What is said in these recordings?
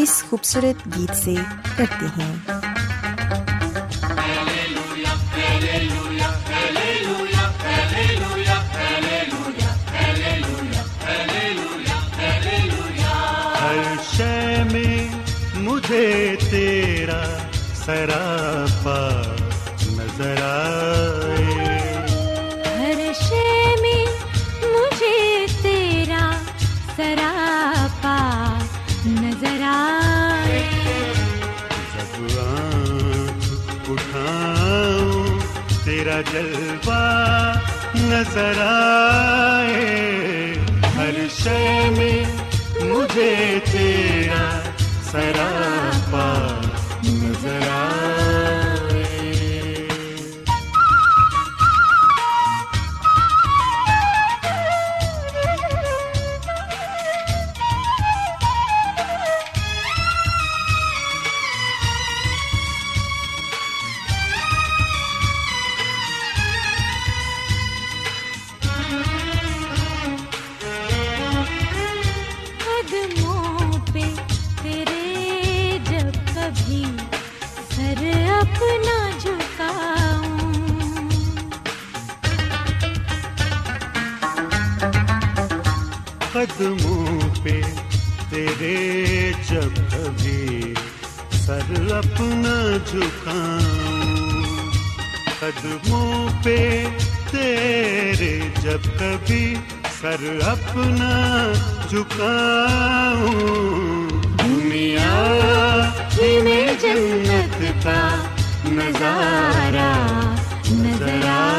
اس خوبصورت گیت سے کرتے ہیں۔ Hallelujah hallelujah hallelujah hallelujah hallelujah hallelujah hallelujah hallelujah. ہر شے میں مجھے تیرا سراپا نظر آئے، ہر شے میں مجھے تیرا سراپا نظر آئے۔ جب آنکھ اٹھاؤں تیرا جلوہ نظر آئے، ہر شے میں مجھے تیرا سراپا نظر آئے۔ قدموں پہ تیرے جب کبھی سر اپنا جھکاؤں، قدموں پہ تیرے جب کبھی سر اپنا جھکاؤں، دنیا میں جنت کا نظارہ نظر آئے۔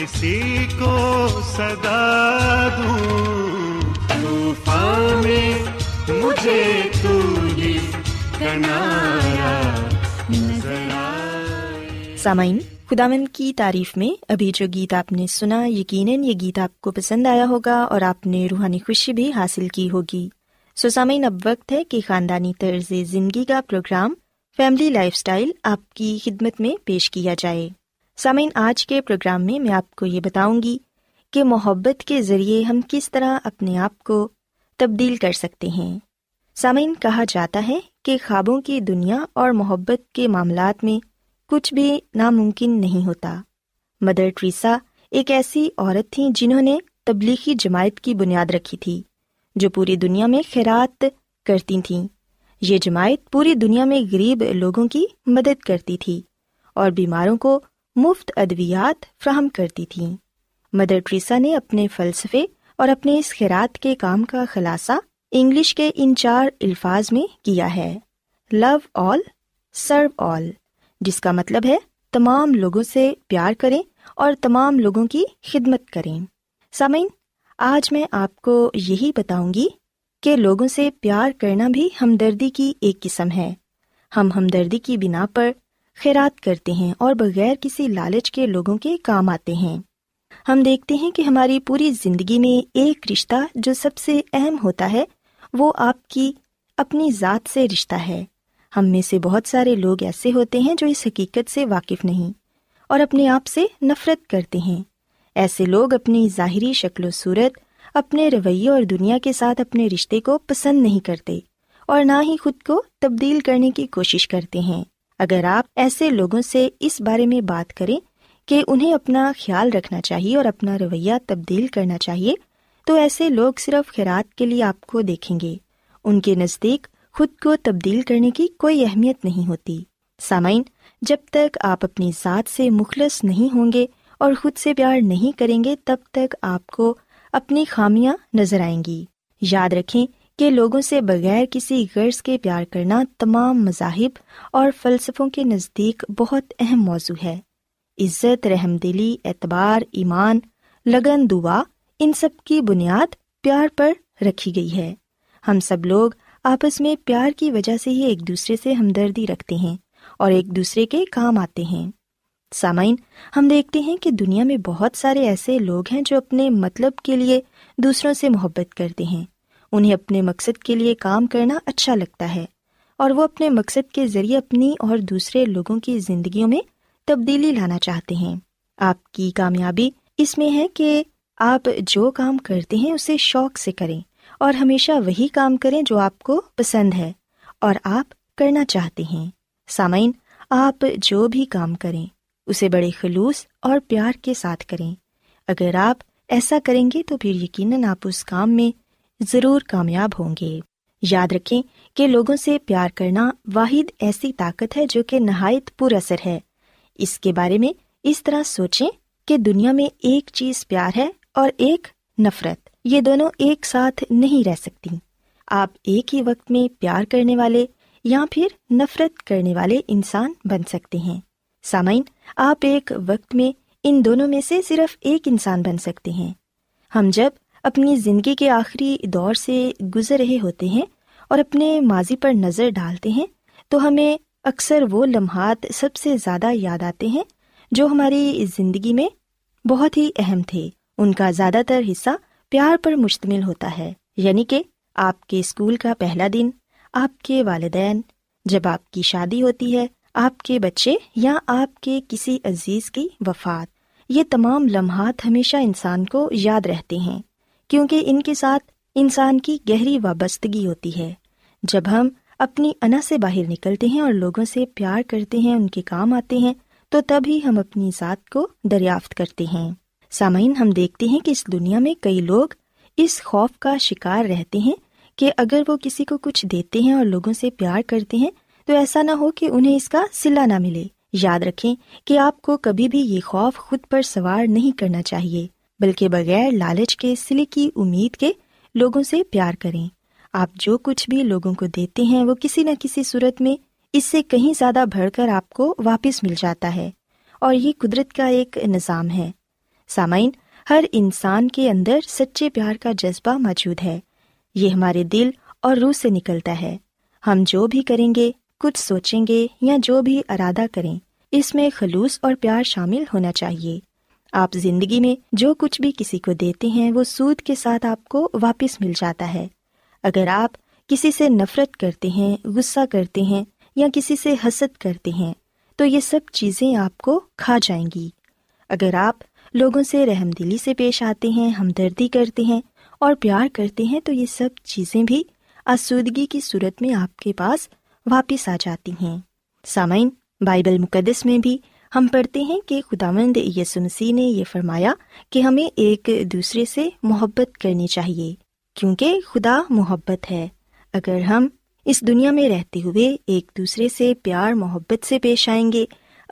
کسی کو صدا دوں، طوفان میں مجھے تو ہی کنارہ نظر آئے۔ سامعین، خداوند کی تعریف میں ابھی جو گیت آپ نے سنا، یقیناً یہ گیت آپ کو پسند آیا ہوگا اور آپ نے روحانی خوشی بھی حاصل کی ہوگی۔ سامعین، اب وقت ہے کہ خاندانی طرز زندگی کا پروگرام فیملی لائف سٹائل آپ کی خدمت میں پیش کیا جائے۔ سامعین، آج کے پروگرام میں میں آپ کو یہ بتاؤں گی کہ محبت کے ذریعے ہم کس طرح اپنے آپ کو تبدیل کر سکتے ہیں۔ سامعین، کہا جاتا ہے کہ خوابوں کی دنیا اور محبت کے معاملات میں کچھ بھی ناممکن نہیں ہوتا۔ مدر ٹریسا ایک ایسی عورت تھیں جنہوں نے تبلیغی جماعت کی بنیاد رکھی تھی جو پوری دنیا میں خیرات کرتی تھیں۔ یہ جماعت پوری دنیا میں غریب لوگوں کی مدد کرتی تھی اور بیماروں کو مفت ادویات فراہم کرتی تھیں۔ مدر ٹریسا نے اپنے فلسفے اور اپنے اس خیرات کے کام کا خلاصہ انگلش کے ان چار الفاظ میں کیا ہے، لو آل سرو آل، جس کا مطلب ہے تمام لوگوں سے پیار کریں اور تمام لوگوں کی خدمت کریں۔ سامعین، آج میں آپ کو یہی بتاؤں گی کہ لوگوں سے پیار کرنا بھی ہمدردی کی ایک قسم ہے۔ ہم ہمدردی کی بنا پر خیرات کرتے ہیں اور بغیر کسی لالچ کے لوگوں کے کام آتے ہیں۔ ہم دیکھتے ہیں کہ ہماری پوری زندگی میں ایک رشتہ جو سب سے اہم ہوتا ہے وہ آپ کی اپنی ذات سے رشتہ ہے۔ ہم میں سے بہت سارے لوگ ایسے ہوتے ہیں جو اس حقیقت سے واقف نہیں اور اپنے آپ سے نفرت کرتے ہیں۔ ایسے لوگ اپنی ظاہری شکل و صورت، اپنے رویے اور دنیا کے ساتھ اپنے رشتے کو پسند نہیں کرتے اور نہ ہی خود کو تبدیل کرنے کی کوشش کرتے ہیں۔ اگر آپ ایسے لوگوں سے اس بارے میں بات کریں کہ انہیں اپنا خیال رکھنا چاہیے اور اپنا رویہ تبدیل کرنا چاہیے تو ایسے لوگ صرف خیرات کے لیے آپ کو دیکھیں گے۔ ان کے نزدیک خود کو تبدیل کرنے کی کوئی اہمیت نہیں ہوتی۔ سامعین، جب تک آپ اپنی ذات سے مخلص نہیں ہوں گے اور خود سے پیار نہیں کریں گے تب تک آپ کو اپنی خامیاں نظر آئیں گی۔ یاد رکھیں کہ لوگوں سے بغیر کسی غرض کے پیار کرنا تمام مذاہب اور فلسفوں کے نزدیک بہت اہم موضوع ہے۔ عزت، رحم دلی، اعتبار، ایمان، لگن، دعا، ان سب کی بنیاد پیار پر رکھی گئی ہے۔ ہم سب لوگ آپس میں پیار کی وجہ سے ہی ایک دوسرے سے ہمدردی رکھتے ہیں اور ایک دوسرے کے کام آتے ہیں۔ سامعین، ہم دیکھتے ہیں کہ دنیا میں بہت سارے ایسے لوگ ہیں جو اپنے مطلب کے لیے دوسروں سے محبت کرتے ہیں۔ انہیں اپنے مقصد کے لیے کام کرنا اچھا لگتا ہے اور وہ اپنے مقصد کے ذریعے اپنی اور دوسرے لوگوں کی زندگیوں میں تبدیلی لانا چاہتے ہیں۔ آپ کی کامیابی اس میں ہے کہ آپ جو کام کرتے ہیں اسے شوق سے کریں اور ہمیشہ وہی کام کریں جو آپ کو پسند ہے اور آپ کرنا چاہتے ہیں۔ سامعین، آپ جو بھی کام کریں اسے بڑے خلوص اور پیار کے ساتھ کریں۔ اگر آپ ایسا کریں گے تو پھر یقیناً آپ اس کام میں ضرور کامیاب ہوں گے۔ یاد رکھیں کہ لوگوں سے پیار کرنا واحد ایسی طاقت ہے جو کہ نہایت پر اثر ہے۔ اس کے بارے میں اس طرح سوچیں کہ دنیا میں ایک چیز پیار ہے اور ایک نفرت، یہ دونوں ایک ساتھ نہیں رہ سکتی۔ آپ ایک ہی وقت میں پیار کرنے والے یا پھر نفرت کرنے والے انسان بن سکتے ہیں۔ سامعین، آپ ایک وقت میں ان دونوں میں سے صرف ایک انسان بن سکتے ہیں۔ ہم جب اپنی زندگی کے آخری دور سے گزر رہے ہوتے ہیں اور اپنے ماضی پر نظر ڈالتے ہیں تو ہمیں اکثر وہ لمحات سب سے زیادہ یاد آتے ہیں جو ہماری زندگی میں بہت ہی اہم تھے۔ ان کا زیادہ تر حصہ پیار پر مشتمل ہوتا ہے، یعنی کہ آپ کے اسکول کا پہلا دن، آپ کے والدین، جب آپ کی شادی ہوتی ہے، آپ کے بچے یا آپ کے کسی عزیز کی وفات۔ یہ تمام لمحات ہمیشہ انسان کو یاد رہتے ہیں کیونکہ ان کے ساتھ انسان کی گہری وابستگی ہوتی ہے۔ جب ہم اپنی انا سے باہر نکلتے ہیں اور لوگوں سے پیار کرتے ہیں، ان کے کام آتے ہیں، تو تب ہی ہم اپنی ذات کو دریافت کرتے ہیں۔ سامعین، ہم دیکھتے ہیں کہ اس دنیا میں کئی لوگ اس خوف کا شکار رہتے ہیں کہ اگر وہ کسی کو کچھ دیتے ہیں اور لوگوں سے پیار کرتے ہیں تو ایسا نہ ہو کہ انہیں اس کا صلہ نہ ملے۔ یاد رکھیں کہ آپ کو کبھی بھی یہ خوف خود پر سوار نہیں کرنا چاہیے، بلکہ بغیر لالچ کے، صلے کی امید کے لوگوں سے پیار کریں۔ آپ جو کچھ بھی لوگوں کو دیتے ہیں وہ کسی نہ کسی صورت میں اس سے کہیں زیادہ بڑھ کر آپ کو واپس مل جاتا ہے، اور یہ قدرت کا ایک نظام ہے۔ سامعین، ہر انسان کے اندر سچے پیار کا جذبہ موجود ہے، یہ ہمارے دل اور روح سے نکلتا ہے۔ ہم جو بھی کریں گے، کچھ سوچیں گے یا جو بھی ارادہ کریں، اس میں خلوص اور پیار شامل ہونا چاہیے۔ آپ زندگی میں جو کچھ بھی کسی کو دیتے ہیں وہ سود کے ساتھ آپ کو واپس مل جاتا ہے۔ اگر آپ کسی سے نفرت کرتے ہیں، غصہ کرتے ہیں یا کسی سے حسد کرتے ہیں تو یہ سب چیزیں آپ کو کھا جائیں گی۔ اگر آپ لوگوں سے رحم دلی سے پیش آتے ہیں، ہمدردی کرتے ہیں اور پیار کرتے ہیں تو یہ سب چیزیں بھی آسودگی کی صورت میں آپ کے پاس واپس آ جاتی ہیں۔ سامعین، بائبل مقدس میں بھی ہم پڑھتے ہیں کہ خداوند یسوع مسیح نے یہ فرمایا کہ ہمیں ایک دوسرے سے محبت کرنی چاہیے کیونکہ خدا محبت ہے۔ اگر ہم اس دنیا میں رہتے ہوئے ایک دوسرے سے پیار محبت سے پیش آئیں گے،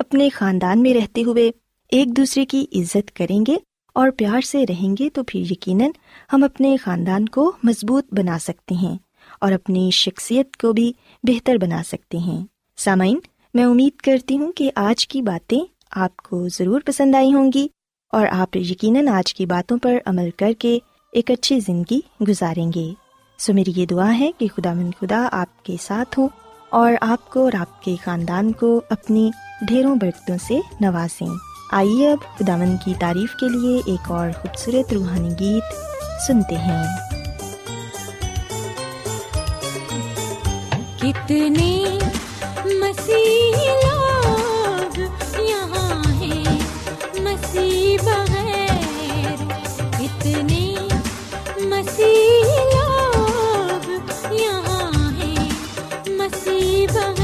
اپنے خاندان میں رہتے ہوئے ایک دوسرے کی عزت کریں گے اور پیار سے رہیں گے، تو پھر یقیناً ہم اپنے خاندان کو مضبوط بنا سکتے ہیں اور اپنی شخصیت کو بھی بہتر بنا سکتے ہیں۔ سامعین، میں امید کرتی ہوں کہ آج کی باتیں آپ کو ضرور پسند آئی ہوں گی اور آپ یقیناً آج کی باتوں پر عمل کر کے ایک اچھی زندگی گزاریں گے۔ سو میری یہ دعا ہے کہ خداوند خدا آپ کے ساتھ ہوں اور آپ کو اور آپ کے خاندان کو اپنی ڈھیروں برکتوں سے نوازیں۔ آئیے اب خداوند کی تعریف کے لیے ایک اور خوبصورت روحانی گیت سنتے ہیں۔ کتنے مسیح لوگ یہاں ہیں مسیح بغیر، کتنے مسیح لوگ یہاں ہیں مسیح بغیر۔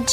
آج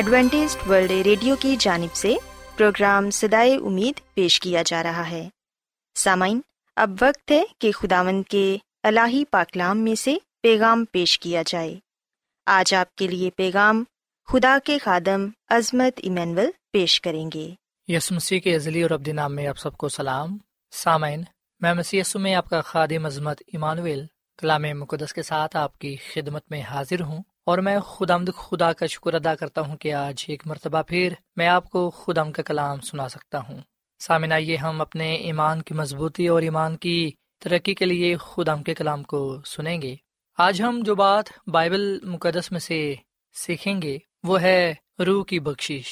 ایڈوینٹسٹ ورلڈ ریڈیو کی جانب سے پروگرام صدائے امید پیش کیا جا رہا ہے۔ سامعین، اب وقت ہے کہ خداوند کے الہی پاکلام میں سے پیغام پیش کیا جائے۔ آج آپ کے لیے پیغام خدا کے خادم عظمت ایمینول پیش کریں گے۔ یسوع مسیح کے ازلی اور ابدی نام میں آپ سب کو سلام۔ سامعین، میں مسیح یسوع میں آپ کا خادم عظمت ایمانویل کلام مقدس کے ساتھ آپ کی خدمت میں حاضر ہوں، اور میں خداوند خدا کا شکر ادا کرتا ہوں کہ آج ایک مرتبہ پھر میں آپ کو خداوند کا کلام سنا سکتا ہوں۔ سامعین، آئیے ہم اپنے ایمان کی مضبوطی اور ایمان کی ترقی کے لیے خداوند کے کلام کو سنیں گے۔ آج ہم جو بات بائبل مقدس میں سے سیکھیں گے وہ ہے روح کی بخشش۔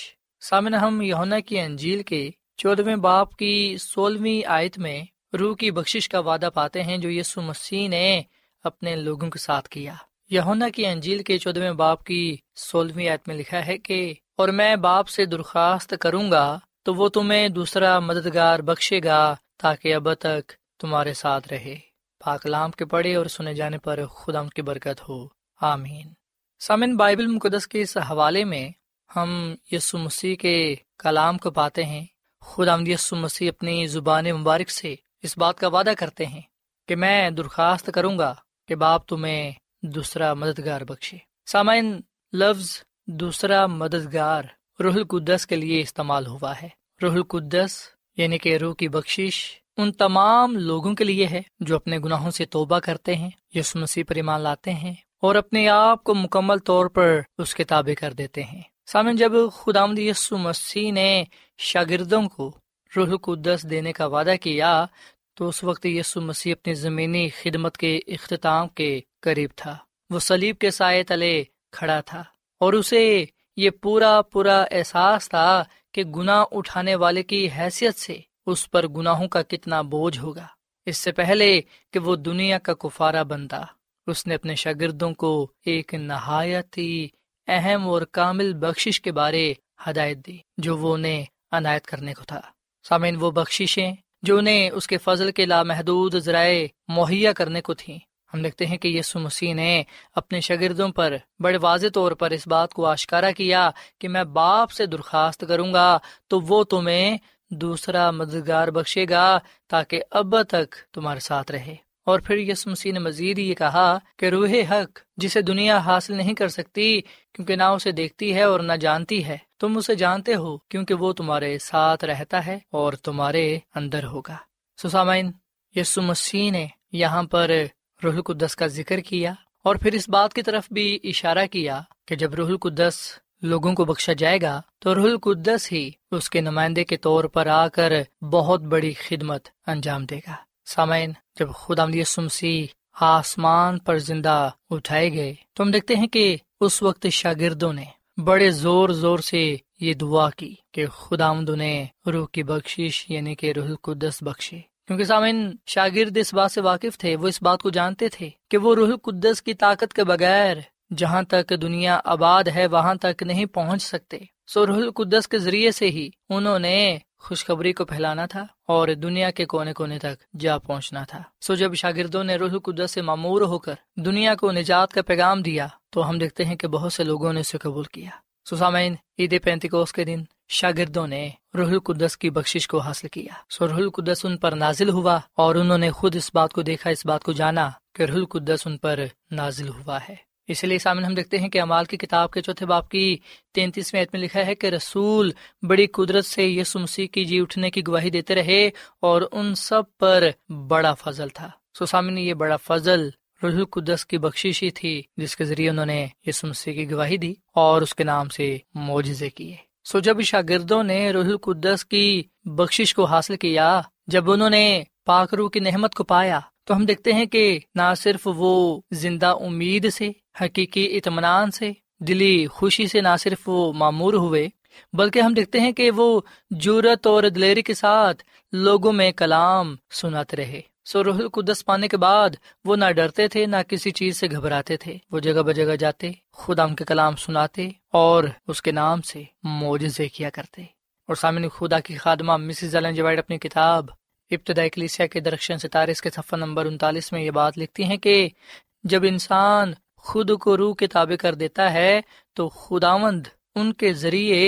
سامعین، ہم یوحنا کی انجیل کے 14 باب کی 16 آیت میں روح کی بخشش کا وعدہ پاتے ہیں جو یسوع مسیح نے اپنے لوگوں کے ساتھ کیا۔ یوحنا کی انجیل کے 14 باب کی 16 آیت میں لکھا ہے کہ اور میں باپ سے درخواست کروں گا تو وہ تمہیں دوسرا مددگار بخشے گا تاکہ اب تک تمہارے ساتھ رہے۔ پاک کلام کے پڑھے اور سنے جانے پر خدا ان کی برکت ہو، آمین۔ سامعین، بائبل مقدس کے اس حوالے میں ہم یسوع مسیح کے کلام کو پاتے ہیں۔ خداوند یسوع مسیح اپنی زبان مبارک سے اس بات کا وعدہ کرتے ہیں کہ میں درخواست کروں گا کہ باپ تمہیں دوسرا مددگار بخشے۔ سامعین، لفظ دوسرا مددگار روح القدس کے لیے استعمال ہوا ہے۔ روح القدس یعنی کہ روح کی بخشش ان تمام لوگوں کے لیے ہے جو اپنے گناہوں سے توبہ کرتے ہیں، یسوع مسیح پر ایمان لاتے ہیں اور اپنے آپ کو مکمل طور پر اس کے تابع کر دیتے ہیں۔ سامعین، جب خداوند یسوع مسیح نے شاگردوں کو روح القدس دینے کا وعدہ کیا تو اس وقت یسوع مسیح اپنی زمینی خدمت کے اختتام کے قریب تھا۔ وہ صلیب کے سائے تلے کھڑا تھا اور اسے یہ پورا احساس تھا کہ گناہ اٹھانے والے کی حیثیت سے اس پر گناہوں کا کتنا بوجھ ہوگا۔ اس سے پہلے کہ وہ دنیا کا کفارہ بنتا، اس نے اپنے شاگردوں کو ایک نہایت ہی اہم اور کامل بخشش کے بارے ہدایت دی جو وہ انہیں عنایت کرنے کو تھا۔ سامعین، وہ بخششیں جو انہیں اس کے فضل کے لامحدود ذرائع مہیا کرنے کو تھیں۔ ہم دیکھتے ہیں کہ یسوع مسیح نے اپنے شاگردوں پر بڑے واضح طور پر اس بات کو آشکارا کیا کہ میں باپ سے درخواست کروں گا تو وہ تمہیں دوسرا مددگار بخشے گا تاکہ اب تک تمہارے ساتھ رہے۔ اور پھر یسوع مسیح نے مزید یہ کہا کہ روح حق جسے دنیا حاصل نہیں کر سکتی کیونکہ نہ اسے دیکھتی ہے اور نہ جانتی ہے، تم اسے جانتے ہو کیونکہ وہ تمہارے ساتھ رہتا ہے اور تمہارے اندر ہوگا۔ سامعین، یسوع مسیح نے یہاں پر روح القدس کا ذکر کیا اور پھر اس بات کی طرف بھی اشارہ کیا کہ جب روح القدس لوگوں کو بخشا جائے گا تو روح القدس ہی اس کے نمائندے کے طور پر آ کر بہت بڑی خدمت انجام دے گا۔ سامعین، جب خداوند یسوع مسیح آسمان پر زندہ اٹھائے گئے تو ہم دیکھتے ہیں کہ اس وقت شاگردوں نے بڑے زور سے یہ دعا کی کہ خداوند انہیں روح کی بخشش یعنی کہ روح القدس بخشے، کیونکہ سامعین، شاگرد اس بات سے واقف تھے، وہ اس بات کو جانتے تھے کہ وہ روح القدس کی طاقت کے بغیر جہاں تک دنیا آباد ہے وہاں تک نہیں پہنچ سکتے۔ سو روح القدس کے ذریعے سے ہی انہوں نے خوشخبری کو پھیلانا تھا اور دنیا کے کونے کونے تک جا پہنچنا تھا۔ سو جب شاگردوں نے روح القدس سے معمور ہو کر دنیا کو نجات کا پیغام دیا تو ہم دیکھتے ہیں کہ بہت سے لوگوں نے اسے قبول کیا۔ سو سامعین، عید پینتیکوست کے دن شاگردوں نے روح القدس کی بخشش کو حاصل کیا۔ سو روح القدس ان پر نازل ہوا اور انہوں نے خود اس بات کو دیکھا، اس بات کو جانا کہ روح القدس ان پر نازل ہوا ہے۔ اس لیے سامنے ہم دیکھتے ہیں کہ اعمال کی کتاب کے چوتھے باب کی 33ویں آیت میں لکھا ہے کہ رسول بڑی قدرت سے یسوع مسیح کی جی اٹھنے کی گواہی دیتے رہے اور ان سب پر بڑا فضل تھا۔ سو سامنے یہ بڑا فضل روح القدس کی بخشش ہی تھی جس کے ذریعے انہوں نے یسوع مسیح کی گواہی دی اور اس کے نام سے معجزے کیے۔ سو جب شاگردوں نے روح القدس کی بخشش کو حاصل کیا، جب انہوں نے پاک روح کی نعمت کو پایا، تو ہم دیکھتے ہیں کہ نہ صرف وہ زندہ امید سے، حقیقی اطمینان سے، دلی خوشی سے نہ صرف وہ معمور ہوئے، بلکہ ہم دیکھتے ہیں کہ وہ جرأت اور دلیری کے ساتھ لوگوں میں کلام سناتے رہے۔ سو روح القدس پانے کے بعد وہ نہ ڈرتے تھے، نہ کسی چیز سے گھبراتے تھے۔ وہ جگہ بہ جگہ جاتے، خدا ان کے کلام سناتے اور اس کے نام سے معجزے کیا کرتے۔ اور سامنے خدا کی خادمہ مسز ایلن جی وائٹ اپنی کتاب ابتدائی کلیسیا کے درخشان ستارے اس کے صفحہ نمبر 39 میں یہ بات لکھتی ہیں کہ جب انسان خود کو روح کے تابع کر دیتا ہے تو خداوند ان کے ذریعے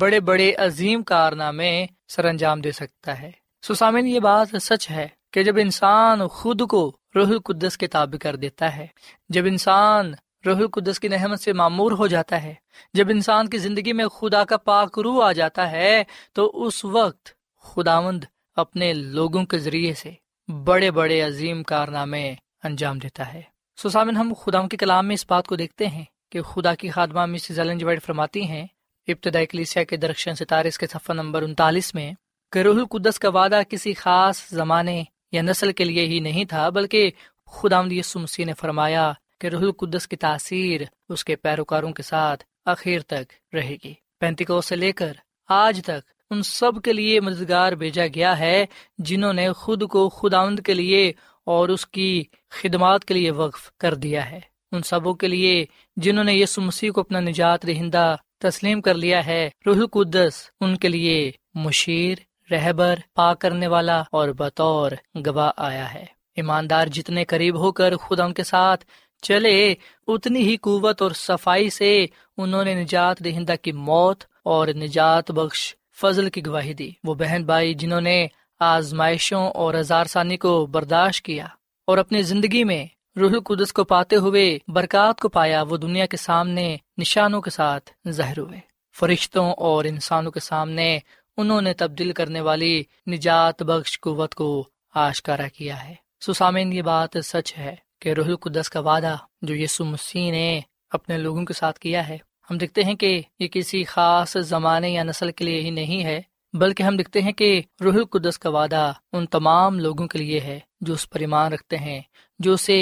بڑے بڑے عظیم کارنامے سر انجام دے سکتا ہے۔ سو سامعین، یہ بات سچ ہے کہ جب انسان خود کو روح القدس کے تابع کر دیتا ہے، جب انسان روح القدس کی نعمت سے معمور ہو جاتا ہے، جب انسان کی زندگی میں خدا کا پاک روح آ جاتا ہے، تو اس وقت خداوند اپنے لوگوں کے ذریعے سے بڑے بڑے عظیم کارنامے انجام دیتا ہے۔ سو سامن، ہم خدا کے کلام میں اس بات کو دیکھتے ہیں کہ خدا کی خادمہ مسز ایلن جی وائٹ فرماتی ہیں ابتدائی کلیسیا کے درخشان ستارے اس کے صفحہ نمبر 39 میں کہ روح القدس کا وعدہ کسی خاص زمانے یا نسل کے لیے ہی نہیں تھا، بلکہ خداوند یسوع مسیح نے فرمایا کہ روح القدس کی تاثیر اس کے پیروکاروں کے ساتھ آخر تک رہے گی۔ پینتیکوست سے لے کر آج تک ان سب کے لیے مددگار بھیجا گیا ہے جنہوں نے خود کو خداوند کے لیے اور اس کی خدمات کے لیے وقف کر دیا ہے، ان سبوں کے لیے جنہوں نے یسوع مسیح کو اپنا نجات دہندہ تسلیم کر لیا ہے۔ روح القدس ان کے لیے مشیر، رہبر، پاک کرنے والا اور بطور گواہ آیا ہے۔ ایماندار جتنے قریب ہو کر خدا ان کے ساتھ چلے، اتنی ہی قوت اور صفائی سے انہوں نے نجات دہندہ کی موت اور نجات بخش فضل کی گواہی دی۔ وہ بہن بھائی جنہوں نے آزمائشوں اور ہزار ثانی کو برداشت کیا اور اپنی زندگی میں روح القدس کو پاتے ہوئے برکات کو پایا، وہ دنیا کے سامنے نشانوں کے ساتھ ظاہر ہوئے۔ فرشتوں اور انسانوں کے سامنے انہوں نے تبدیل کرنے والی نجات بخش قوت کو آشکارا کیا ہے۔ سو سامعین، یہ بات سچ ہے کہ روح القدس کا وعدہ جو یسوع مسیح نے اپنے لوگوں کے ساتھ کیا ہے، ہم دیکھتے ہیں کہ یہ کسی خاص زمانے یا نسل کے لیے ہی نہیں ہے، بلکہ ہم دیکھتے ہیں کہ روح القدس کا وعدہ ان تمام لوگوں کے لیے ہے جو اس پر ایمان رکھتے ہیں، جو اسے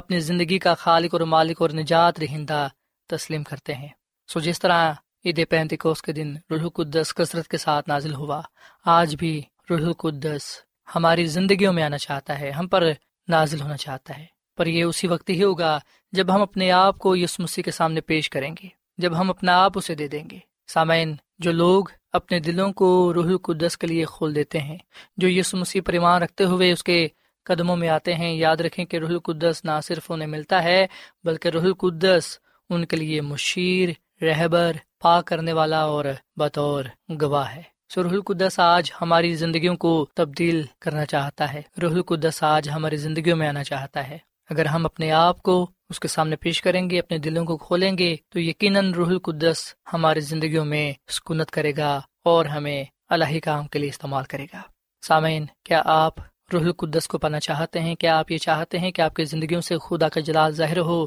اپنی زندگی کا خالق اور مالک اور نجات دہندہ تسلیم کرتے ہیں۔ سو جس طرح عید پینتیکوست کے دن روح القدس کثرت کے ساتھ نازل ہوا، آج بھی روح القدس ہماری زندگیوں میں آنا چاہتا ہے، ہم پر نازل ہونا چاہتا ہے، پر یہ اسی وقت ہی ہوگا جب ہم اپنے آپ کو یسوع مسیح کے سامنے پیش کریں گے، جب ہم اپنا آپ اسے دے دیں گے۔ سامعین، جو لوگ اپنے دلوں کو روح القدس کے لیے کھول دیتے ہیں، جو یسوع مسیح پر ایمان رکھتے ہوئے اس کے قدموں میں آتے ہیں، یاد رکھیں کہ روح القدس نہ صرف انہیں ملتا ہے، بلکہ روح القدس ان کے لیے مشیر، رہبر، پاک کرنے والا اور بطور گواہ ہے۔ سو روح القدس آج ہماری زندگیوں کو تبدیل کرنا چاہتا ہے، روح القدس آج ہماری زندگیوں میں آنا چاہتا ہے۔ اگر ہم اپنے آپ کو اس کے سامنے پیش کریں گے، اپنے دلوں کو کھولیں گے، تو یقیناً روح القدس ہماری زندگیوں میں سکونت کرے گا اور ہمیں الہی کام کے لیے استعمال کرے گا۔ سامعین، کیا آپ روح القدس کو پانا چاہتے ہیں؟ کیا آپ یہ چاہتے ہیں کہ آپ کی زندگیوں سے خدا کا جلال ظاہر ہو؟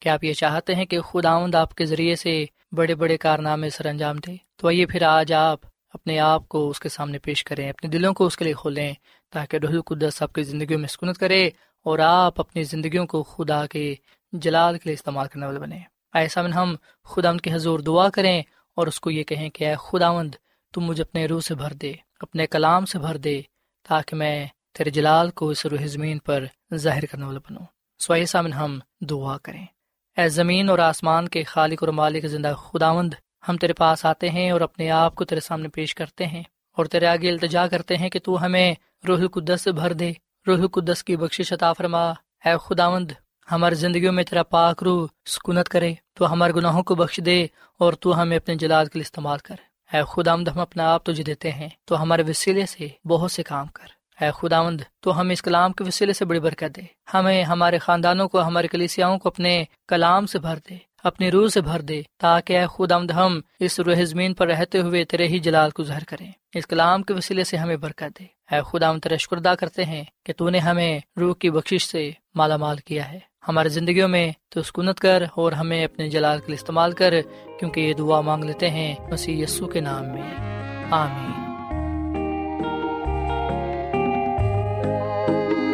کیا آپ یہ چاہتے ہیں کہ خداوند آپ کے ذریعے سے بڑے بڑے کارنامے سر انجام دے؟ تو آئیے پھر آج آپ اپنے آپ کو اس کے سامنے پیش کریں، اپنے دلوں کو اس کے لیے کھولیں، تاکہ روح القدس آپ کی زندگیوں میں سکونت کرے اور آپ اپنی زندگیوں کو خدا کے جلال کے لیے استعمال کرنے والے بنیں۔ آئے سامن، ہم خداوند کے حضور دعا کریں اور اس کو یہ کہیں کہ اے خداوند، تم مجھے اپنے روح سے بھر دے، اپنے کلام سے بھر دے، تاکہ میں تیرے جلال کو اس روح زمین پر ظاہر کرنے والا بنوں۔ سو آئے سامن، ہم دعا کریں۔ اے زمین اور آسمان کے خالق اور مالک زندہ خداوند، ہم تیرے پاس آتے ہیں اور اپنے آپ کو تیرے سامنے پیش کرتے ہیں اور تیرے آگے التجا کرتے ہیں کہ تو ہمیں روح القدس سے بھر دے، روح القدس کی بخشش عطا فرما۔ اے خداوند، ہماری زندگیوں میں تیرا پاک روح سکونت کرے، تو ہمارے گناہوں کو بخش دے اور تو ہمیں اپنے جلال کے لیے استعمال کر۔ اے خداوند، ہم اپنا آپ تجھے دیتے ہیں، تو ہمارے وسیلے سے بہت سے کام کر۔ اے خداوند تو ہم اس کلام کے وسیلے سے بڑی برکت دے، ہمیں، ہمارے خاندانوں کو، ہمارے کلیسیاؤں کو اپنے کلام سے بھر دے، اپنی روح سے بھر دے، تاکہ اے خداوند ہم اس روح زمین پر رہتے ہوئے تیرے ہی جلال کو ظاہر کریں۔ اس کلام کے وسیلے سے ہمیں برکت دے۔ اے خداوند تیرا شکر ادا کرتے ہیں کہ تو نے ہمیں روح کی بخشش سے مالا مال کیا ہے۔ ہماری زندگیوں میں تو سکونت کر اور ہمیں اپنے جلال کے لیے استعمال کر، کیونکہ یہ دعا مانگ لیتے ہیں مسیح یسوع کے نام میں، آمین۔